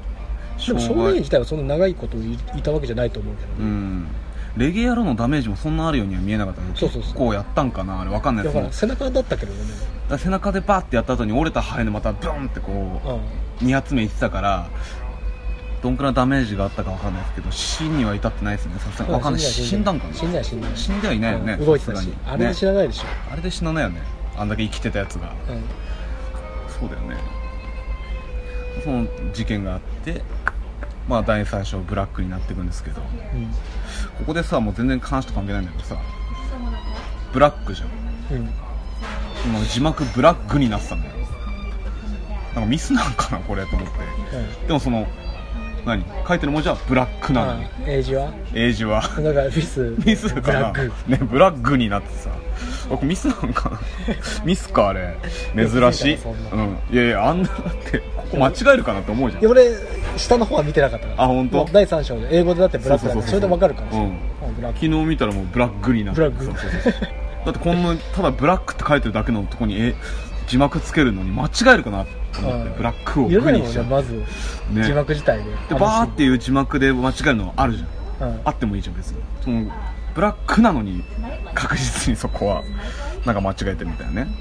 でも少年院自体はそんな長いこといたわけじゃないと思うけど、ね、うん、レゲエ野郎のダメージもそんなあるようには見えなかったので、そうそうそう、結構やったんかな、あれわかんないですけど、背中だったけどね、だ背中でバーってやった後に折れた肺でまたブンってこうに発目いってたから、どんくらいダメージがあったかわかんないですけど、死には至ってないですね、さすがにわかんない、死んだんかな、死んでは死んでは死んではいないよね、動いてたし、あれで死なないでしょ、ね、あれで死なないよね、あんだけ生きてたやつが、うん、そうだよね。その事件があって、まあ、だいさん章ブラックになっていくんですけど、うん、ここでさ、もう全然監視と関係ないんだけどさ、ブラックじゃん、うん、今字幕ブラックになってたんだよ、なんかミスなんかなこれと思って、うん、でもその何書いてる文字はブラックなのに、英字は英字はなんかミスミスかな、ブラック、ね、ブラックになってさ、これミスなんかなミスか、あれ珍しい、うん、いやいや、あんなだってここ間違えるかなって思うじゃん、いや俺下の方は見てなかったから、あ、本当？だいさん章で英語でだってブラックだから、それで分かるから、うん、昨日見たらもうブラックになって、ブラック、そうそうそうだってこんなただブラックって書いてるだけのとこにえ字幕つけるのに間違えるかなって思って、ブラックをグにしちゃう、ね、まず字幕自体で、ね、でバーっていう字幕で間違えるのあるじゃん、うん、あってもいいじゃん別に、そのブラックなのに確実にそこはなんか間違えてるみたいなね。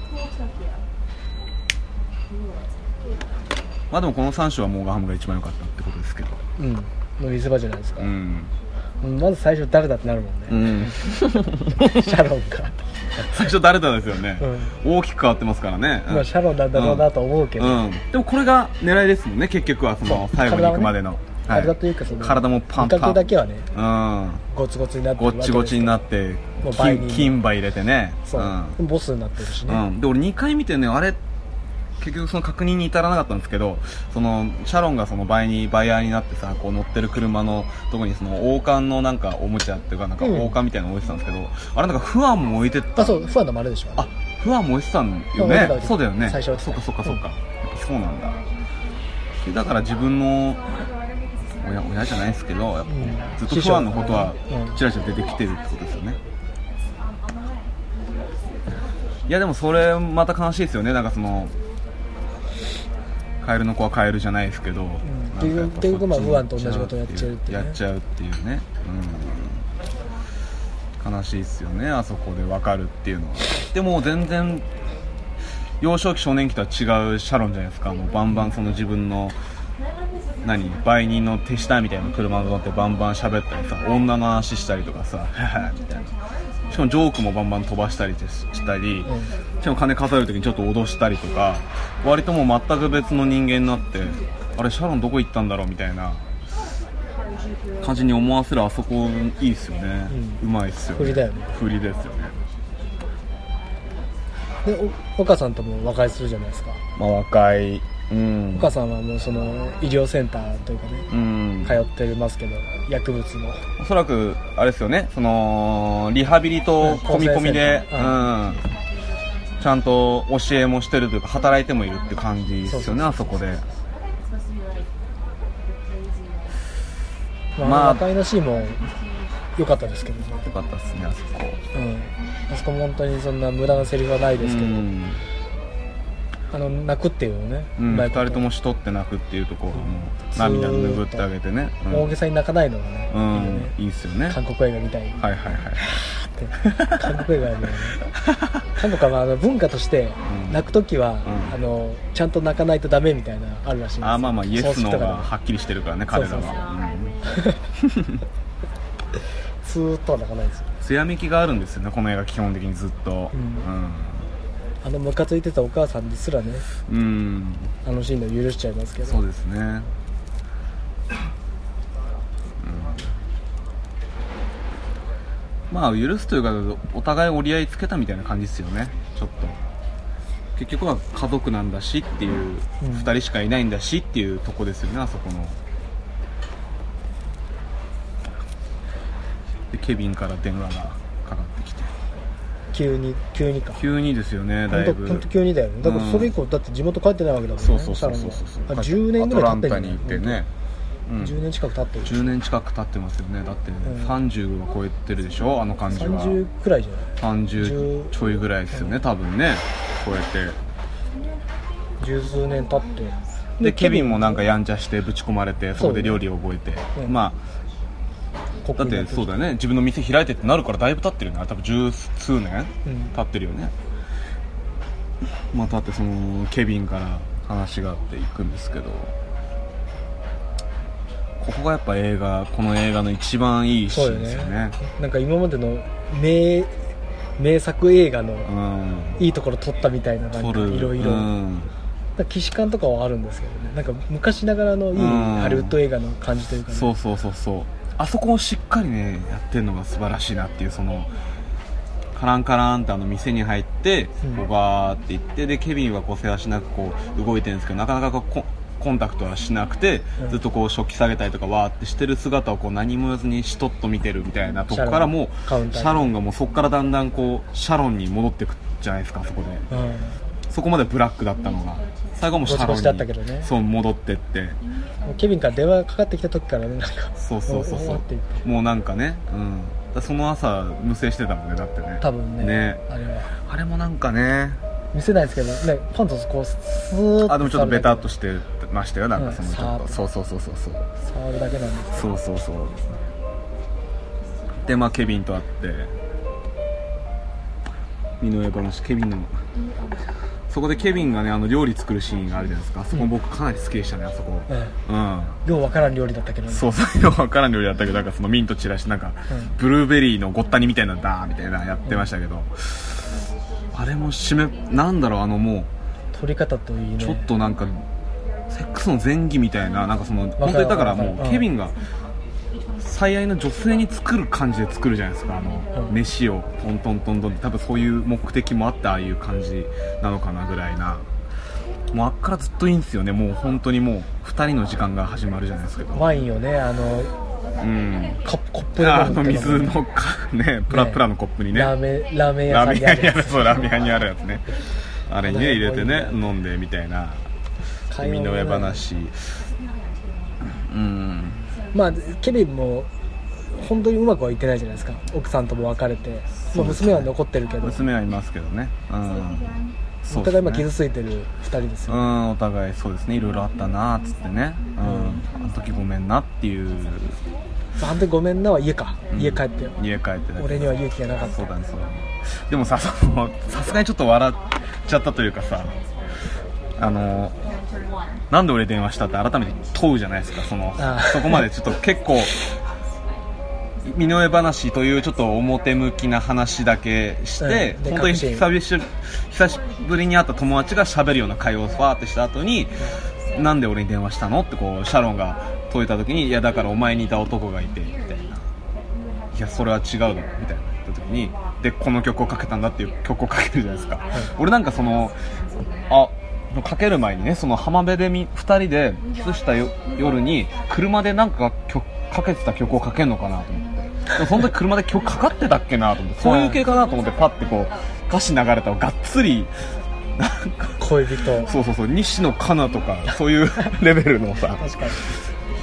まあでもこのさん章はモーガンハムが一番良かったってことですけど、うん、の見せ場じゃないですか、うん、まず最初誰だってなるもんね、うん、シャロンか最初誰だですよね、うん、大きく変わってますからね、まあ、シャロンなんだろうなと思うけど、うんうん、でもこれが狙いですもんね、結局はその最後に行くまでの体というかその体もパンパン、味覚だけはね、うん、ゴツゴツになってゴチゴチになって金歯入れてね、そう、うん、ボスになってるしね、うん、で俺にかい見てね、あれ結局その確認に至らなかったんですけど、そのシャロンがそのバイにバイヤーになってさ、こう乗ってる車のとこにその王冠のなんかおもちゃっていうかなんか王冠みたいなの置いてたんですけど、うん、あれなんかフアンも置いてった、あ、そうフアンの丸でしょ、あれ、あ、フアンも置いてたんよね、そうだよね、最初はそうかそうかそうか、うん、そうなんだ、だから自分の親、親じゃないですけど、やっぱ、うん、ずっと不安のことはちらちら出てきてるってことですよね、うん、いやでもそれまた悲しいですよね、なんかそのカエルの子はカエルじゃないですけど、うん、結局まあ不安と同じことやっちゃうっていうね、やっちゃうっていうね、うん、悲しいですよね、あそこで分かるっていうのは。でも全然幼少期少年期とは違うシャロンじゃないですか、もうバンバンその自分の何売人の手下みたいな車に乗ってバンバン喋ったりさ、女の話したりとかさみたいな、しかもジョークもバンバン飛ばしたりしたり、しかも金稼ぐ時にちょっと脅したりとか、割ともう全く別の人間になって、あれシャロンどこ行ったんだろうみたいな感じに思わせる、あそこいいっすよね、うま、ん、いっすよね、振りだよね、振りですよね。で岡さんとも和解するじゃないですか、まあ和解、うん、お母さんはもうその医療センターというかね、うん、通ってますけど、薬物もおそらくあれですよね、そのリハビリと込み込みで、うん、ちゃんと教えもしてるというか働いてもいるって感じですよね、あそこで。まあ赤いのシーンも良かったですけどね、良かったですね、あそこ、うん、あそこも本当にそんな無駄なセリフはないですけど、うん、あの泣くっていうのね、うん、ふたりともしとって泣くっていうところはもう涙を拭ってあげてね、うん、大げさに泣かないのがね、うん、いいよね、いいっすよね、韓国映画みたいに、はいはいはいって韓国映画みたいに韓国はあの文化として泣くときは、うん、あのちゃんと泣かないとダメみたいなあるらしいんですよ、あ、まあまあイエスの方がはっきりしてるからね、彼らはずーっとは泣かないですよ、艶めきがあるんですよね、この映画基本的にずっと、うんうん、あのムカついてたお母さんですらね、うん、あのシーンで許しちゃいますけど、そうですね、うん、まあ許すというかお互い折り合いつけたみたいな感じですよね、ちょっと結局は家族なんだしっていう、うん、ふたりしかいないんだしっていうとこですよね、あそこの。でケビンから電話がかかってきて、急に急にか急にですよね、だいぶ本当急にだよね、だからそれ以降、うん、だって地元帰ってないわけだもんね、そうそうそうそうそう、あ、じゅうねんぐらい経ってる、アトランタに行ってね、うん、じゅうねん近く経ってる、じゅうねん近く経ってますよね、だって、ね、うん、さんじゅうは超えてるでしょ、あの感じはさんじゅうくらいじゃない、さんじゅうちょいぐらいですよね、うん、多分ね、超えて十数年経って、でケビンもなんかやんちゃしてぶち込まれて、そこで料理を覚えて、うん、まあだってそうだよね、自分の店開いてってなるからだいぶ経ってるよね、多分十数年経ってるよね、うん、まあだってそのケビンから話があっていくんですけど、ここがやっぱ映画、この映画の一番いいシーンですよ ね, よね、なんか今までの 名, 名作映画のいいところ撮ったみたいな、なんかいろいろ既視感とかはあるんですけどね、なんか昔ながらのいいハリウッド映画の感じというか、ね、うん、そうそうそうそう、あそこをしっかりねやってるのが素晴らしいなっていう、そのカランカランってあの店に入ってこうバーって行って、でケビンはこうせわしなくこう動いてるんですけど、なかなかこうコンタクトはしなくて、ずっとこう食器下げたりとかわーってしてる姿をこう何も言わずにしとっと見てるみたいなとこから、もうシャロンがもうそこからだんだんこうシャロンに戻っていくじゃないですか、そこで、うん、そこまでブラックだったのが最後もシャロンに、ね、そう戻ってって、ケビンから電話がかかってきた時からね、なんかそうそうそうそう、もうなんかね、うん、だその朝無声してたもんね、だってね、多分 ね, ね あ, れはあれもなんかね見せないですけどね、パンツをこうスーッと、あ、でもちょっとベタっとしてましたよ、なんかそのちょっと、うん、そうそうそうそうそう、触るだけなんです、そうそうそう。でまあケビンと会って、身の上話、ケビンのそこでケビンがね、あの料理作るシーンがあるじゃないですか。あそこも僕かなり好きでしたね、あそこ。うん。ようわからん料理だったけどね。そうそう、ようわからん料理だったけど、なんかそのミント散らしてなんか、うん、ブルーベリーのごった煮みたいなダーみたいなやってましたけど、うん、あれも締めなんだろう、あのもう取り方といいね。ちょっとなんかセックスの前戯みたいな、なんかその本当にだからもうケビンが最愛の女性に作る感じで作るじゃないですか、あの、うん、飯をトントントントンって多分そういう目的もあってああいう感じなのかなぐらいな。もうあっからずっといいんですよね。もう本当にもうふたりの時間が始まるじゃないですか。ワインをね、あの、うん、コップであの水のか、ね、プラプラのコップにね、ラーメン、ラーメン屋さんにあるやつ、そうラーメン屋にあるやつねあれにね入れてね飲んでみたいな身の上話。うん、まあ、ケビンも本当にうまくはいってないじゃないですか。奥さんとも別れて、ね、まあ、娘は残ってるけど、娘はいますけどね、うん、お互い今傷ついてるふたりですよね。うん、お互いそうですね、いろいろあったなっつってね、うん、あの時ごめんなっていう、あの時ごめんなは家か、うん、家帰ってよ、家帰って俺には勇気がなかった。そうだね、そうだね。でもさ、さすがにちょっと笑っちゃったというかさ、あのなんで俺電話したって改めて問うじゃないですか。そのそこまでちょっと結構身の上話というちょっと表向きな話だけして、うん、本当に久し、久しぶりに会った友達が喋るような会話をファーってした後に、うん、なんで俺に電話したのってこうシャロンが問いた時に、いやだからお前にいた男がいてみたいな、いやそれは違うだろみたいな時に、でこの曲をかけたんだっていう曲をかけるじゃないですか、うん、俺なんかそのあかける前にね、その浜辺でみふたりでキスしたよ夜に車でなんか曲かけてた曲をかけるのかなと思って、その時車で曲かかってたっけなと思ってそういう系かなと思ってパッてこう歌詞流れたらがっつりなんか恋人、そうそうそう、西野カナとかそういうレベルのさ確か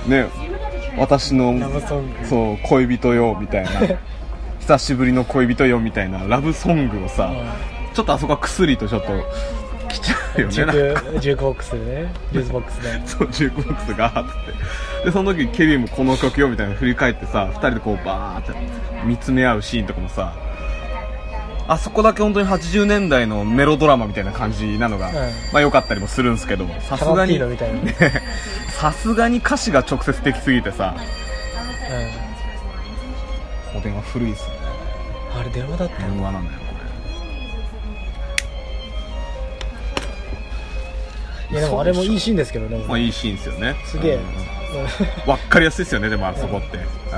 にね、私のそう恋人よみたいな久しぶりの恋人よみたいなラブソングをさ、ちょっとあそこはくすりとちょっと来ちゃうよね。ジュークボックスね、ジュークボックスねそう、ジュークボックスがーってで、その時ケビンもこの曲よみたいな振り返ってさ、ふたりでこうバーって見つめ合うシーンとかもさ、あそこだけ本当にはちじゅうねんだいのメロドラマみたいな感じなのが、うん、まあ良かったりもするんですけど、さすがにさすがに歌詞が直接的すぎてさ、うん、お電話古いですね。あれ電話だったの？電話なんだよ。いやでもあれもいいシーンですけどね。まあいいシーンですよね。すげえ、うん、わかりやすいですよね。でもあそこって、うん、こ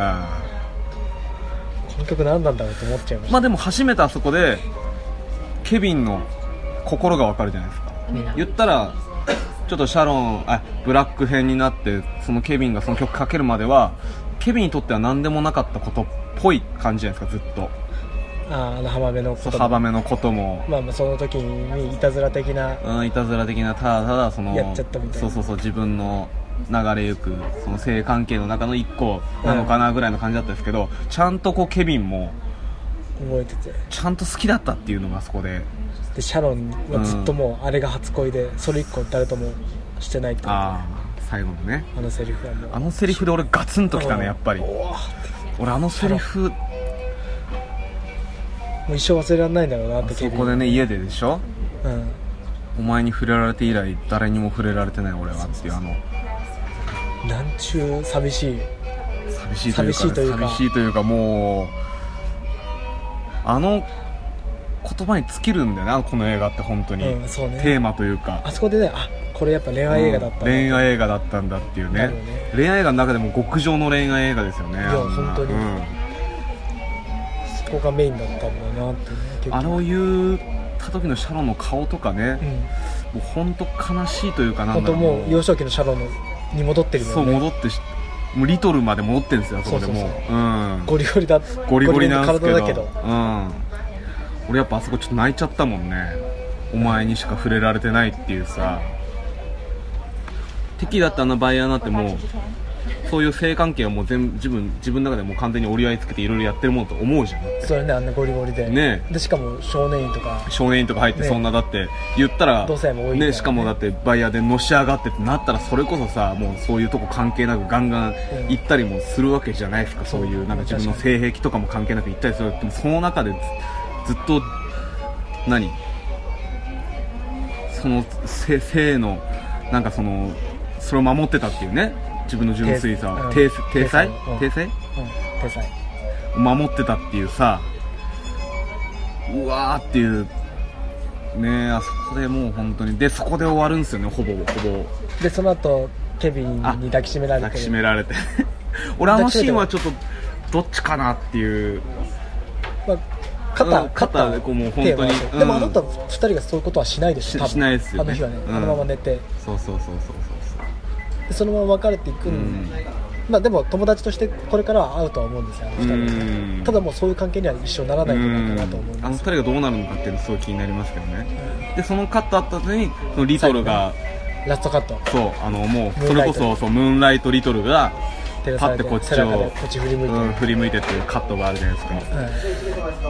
の曲何なんだろうと思っちゃいました。まあでも初めてあそこでケビンの心がわかるじゃないですか、うん、言ったらちょっとシャロンあブラック編になって、そのケビンがその曲かけるまではケビンにとっては何でもなかったことっぽい感じじゃないですか、ずっと。ああの浜辺のことも、浜辺のことも、まあ、まあその時にいたずら的な、うん、いたずら的な、ただただそのやっちゃったみたいな、そうそうそう、自分の流れゆくその性関係の中の一個なのかなぐらいの感じだったんですけど、うん、ちゃんとこうケビンも覚えてて、ちゃんと好きだったっていうのがそこで、でシャロンはずっともうあれが初恋で、それ以降誰ともしてないってこと、ね、あ最後のね、あのセリフはもう、あのセリフで俺ガツンときたね、やっぱり。俺あのセリフもう一生忘れられないんだろうなって。そこでね、家ででしょ、うん、お前に触れられて以来誰にも触れられてない俺はっていう、あのなんちゅう寂しい寂しいというか、ね、寂しいというか、寂しいというか、もうあの言葉に尽きるんだよな、この映画って本当に、うんそうね、テーマというか、あそこでね、あこれやっぱ恋愛映画だった、うん、恋愛映画だったんだっていう ね, ね恋愛映画の中でも極上の恋愛映画ですよね。いや本当に、うん、そこがメインだったんだなって、ね、あれを言った時のシャロンの顔とかね、うん、もう本当悲しいというか、なんだろう、もう幼少期のシャロンに戻ってるよね。そう戻ってし、もうリトルまで戻ってるんですよ。そこでもうゴリゴリだ、ゴリゴリなんですけど、ゴリゴリの体だけど、うん、俺やっぱあそこちょっと泣いちゃったもんね。お前にしか触れられてないっていうさ、敵だったあのバイアナってもうそういう性関係はもう全自分自分の中でもう完全に折り合いつけていろいろやってるものと思うじゃん。それね、あんなゴリゴリでね、でしかも少年院とか少年院とか入って、そんなだって言ったら同性も多いからね、しかもだってバイヤーでのし上がってってなったら、それこそさ、もうそういうとこ関係なくガンガン行ったりもするわけじゃないですか。そういうなんか自分の性癖とかも関係なく行ったりする。でもその中でずっと何その性のなんかそのそれを守ってたっていうね、自分の純粋さ、体裁、体裁、体裁守ってたっていうさ、うわーっていうね、あそこでもう本当にでそこで終わるんですよね、ほぼほぼ。でその後ケビンに抱きしめられて、抱きしめられて、俺あのシーンはちょっとどっちかなっていう。まあ肩、肩でこうもう本当に、うん、でもあの人はふたりがそういうことはしないでしょ、し、しないですよね、あの日はね、うん、あのまま寝て、そうそうそうそうそうそう、でそのまま別れていく、うん、まあでも友達としてこれからは会うとは思うんですよ、あのふたり、うん、ただもうそういう関係には一生ならないんじゃないかなと思うんです、うん、あのふたりがどうなるのかっていうのすごい気になりますけどね、うん、でそのカットあった後にそのリトルが、ね、ラストカット、そうあのもうそれこそそうムーンライトリトルがパッてこっちを振り向いてっていうカットがあるじゃないですか、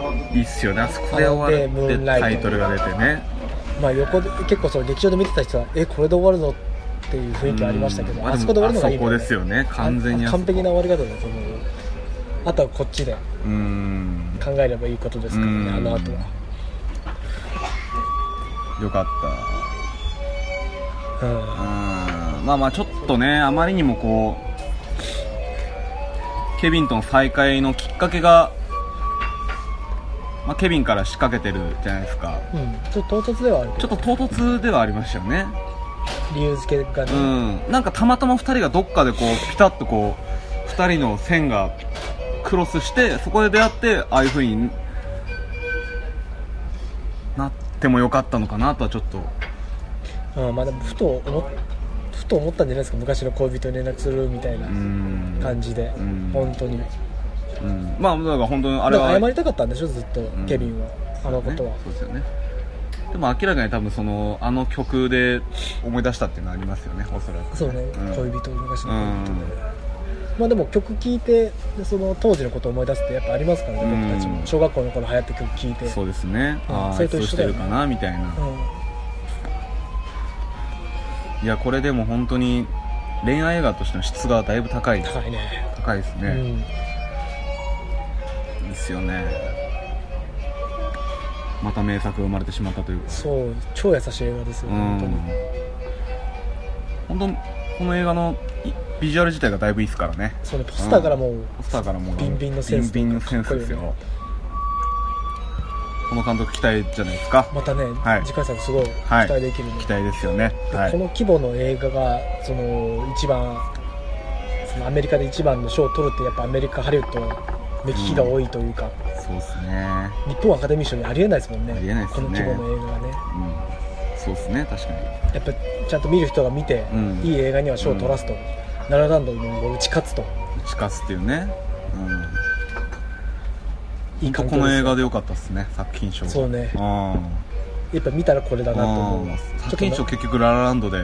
うん、いいっすよね、あそこで終わるってタイトルが出てね、まあ、横で結構その劇場で見てた人はえこれで終わるのっていう雰囲気はありましたけど、うん、あそこで終わるのがいい、ね、あそこですよね、完全に完璧な終わり方だと思う。あとはこっちで考えればいいことですからね、あの後はよかった、うんうん、まあまあちょっとね、あまりにもこうケビンとの再会のきっかけが、まあ、ケビンから仕掛けてるじゃないですか、うん、ちょっと唐突ではあるけど、ちょっと唐突ではありましたよね、理由付けがね、うん、なんかたまたまふたりがどっかでこうピタッとこうふたりの線がクロスしてそこで出会ってああいう風になってもよかったのかなとはちょっと、うん、まあでもふと思ってふと思ったんじゃないですか、昔の恋人に連絡するみたいな感じで、本当に、うん、まあだから本当にあれは謝りたかったんでしょずっと、うん、ケビンはあのことは、そうですよね。でも明らかに多分そのあの曲で思い出したっていうのはありますよね、おそらく、ね、そうね、うん、恋人、昔の恋人で、うん、まあでも曲聴いてその当時のことを思い出すってやっぱありますからね、うん、僕たちも小学校の頃流行った曲聴いて、そうですね、うん、それと一緒だよね、ああそうしてるかなみたいな、うん、いやこれでも本当に恋愛映画としての質がだいぶ高い、高いね、高いですね、うん、いいっすよね、また名作が生まれてしまったというか、そう超優しい映画ですよ、うん、本当に本当この映画のビジュアル自体がだいぶいいですからね、そうね、ポスターからもう、うん、ポスターからもうビンビンのセンス、ビンビンのセンスですよ、ね、この監督期待じゃないですか、またね、はい、次回作すごい期待できるの、はい、期待ですよね、はい、この規模の映画がその一番そのアメリカで一番の賞を取るってやっぱアメリカハリウッド目利きが多いというか、うん、そうですね、日本アカデミー賞にありえないですもんね、ありえないですね、この規模の映画がね、うん、そうですね、確かにやっぱちゃんと見る人が見て、うん、いい映画には賞を取らすと、うん、ララランドに打ち勝つと打ち勝つっていうね、うん、いいここの映画で良かったですね、作品賞、そうね、あやっぱ見たらこれだなと思います、作品賞結局ララランドで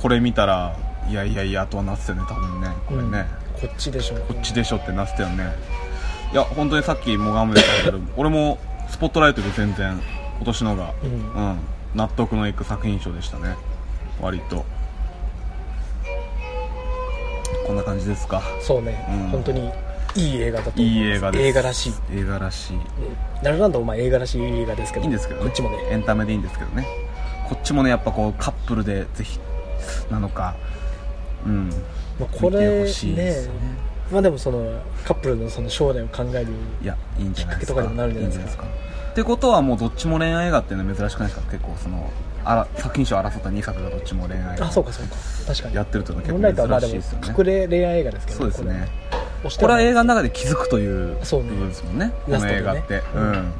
これ見たらいやいやいやとはなってたよね、多分ねこれね、うん、こっちでしょ、こっちでしょってなってたよね、いや本当にさっきもがむでしたけど俺もスポットライトで全然今年のが、うんうん、納得のいく作品賞でしたね、割とこんな感じですか、そうね、うん、本当にいい映画だと思います。いい映画です。映画らしい。映画らしい。ララランドもまあ映画らしい映画ですけど。いいんですけどね。こっちもね。エンタメでいいんですけどね。こっちもねやっぱこうカップルでぜひなのか、うん。まあ、これ見てほしいですね。まあでもそのカップルのその将来を考えるきっかけとかにもなるんじゃないですか。ってことはもうどっちも恋愛映画っていうのは珍しくないですか。結構そのあら作品賞を争ったにさくがどっちも恋愛。あ、そうかそうか。確かに。やってるというのは結構珍しいですよね。隠れ恋愛映画ですけどね。そうですね。これは映画の中で気づくという部分ですもん ね, ねこの映画って、ね、うん、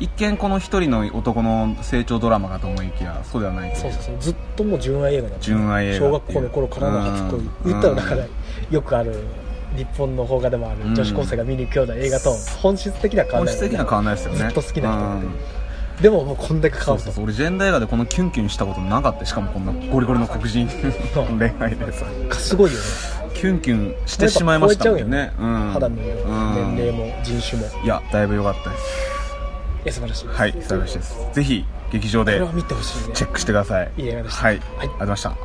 一見この一人の男の成長ドラマかと思いきやそうではないという、そうそうそうずっともう純愛映画だった、純愛映画、小学校の頃からの初恋、言ったらだからよくある日本の邦画でもある女子高生が見に行くような映画と本質的な変わらない、ね、本質的な変わらないですよね、ずっと好きな人で、でももうこんだけ変わると、そうそうそう、俺ジェンダー映画でこのキュンキュンしたことなかった、しかもこんなゴリゴリの黒人恋愛でさすごいよね、キュンキュンしてしまいましたもんね、うん、肌の色、うん、年齢も人種も、いやだいぶ良かったです、いや素晴らしいです、はい、素晴らしいです、ぜひ劇場でチェックしてください、いい映画でした、はい、はい、ありがとうございました。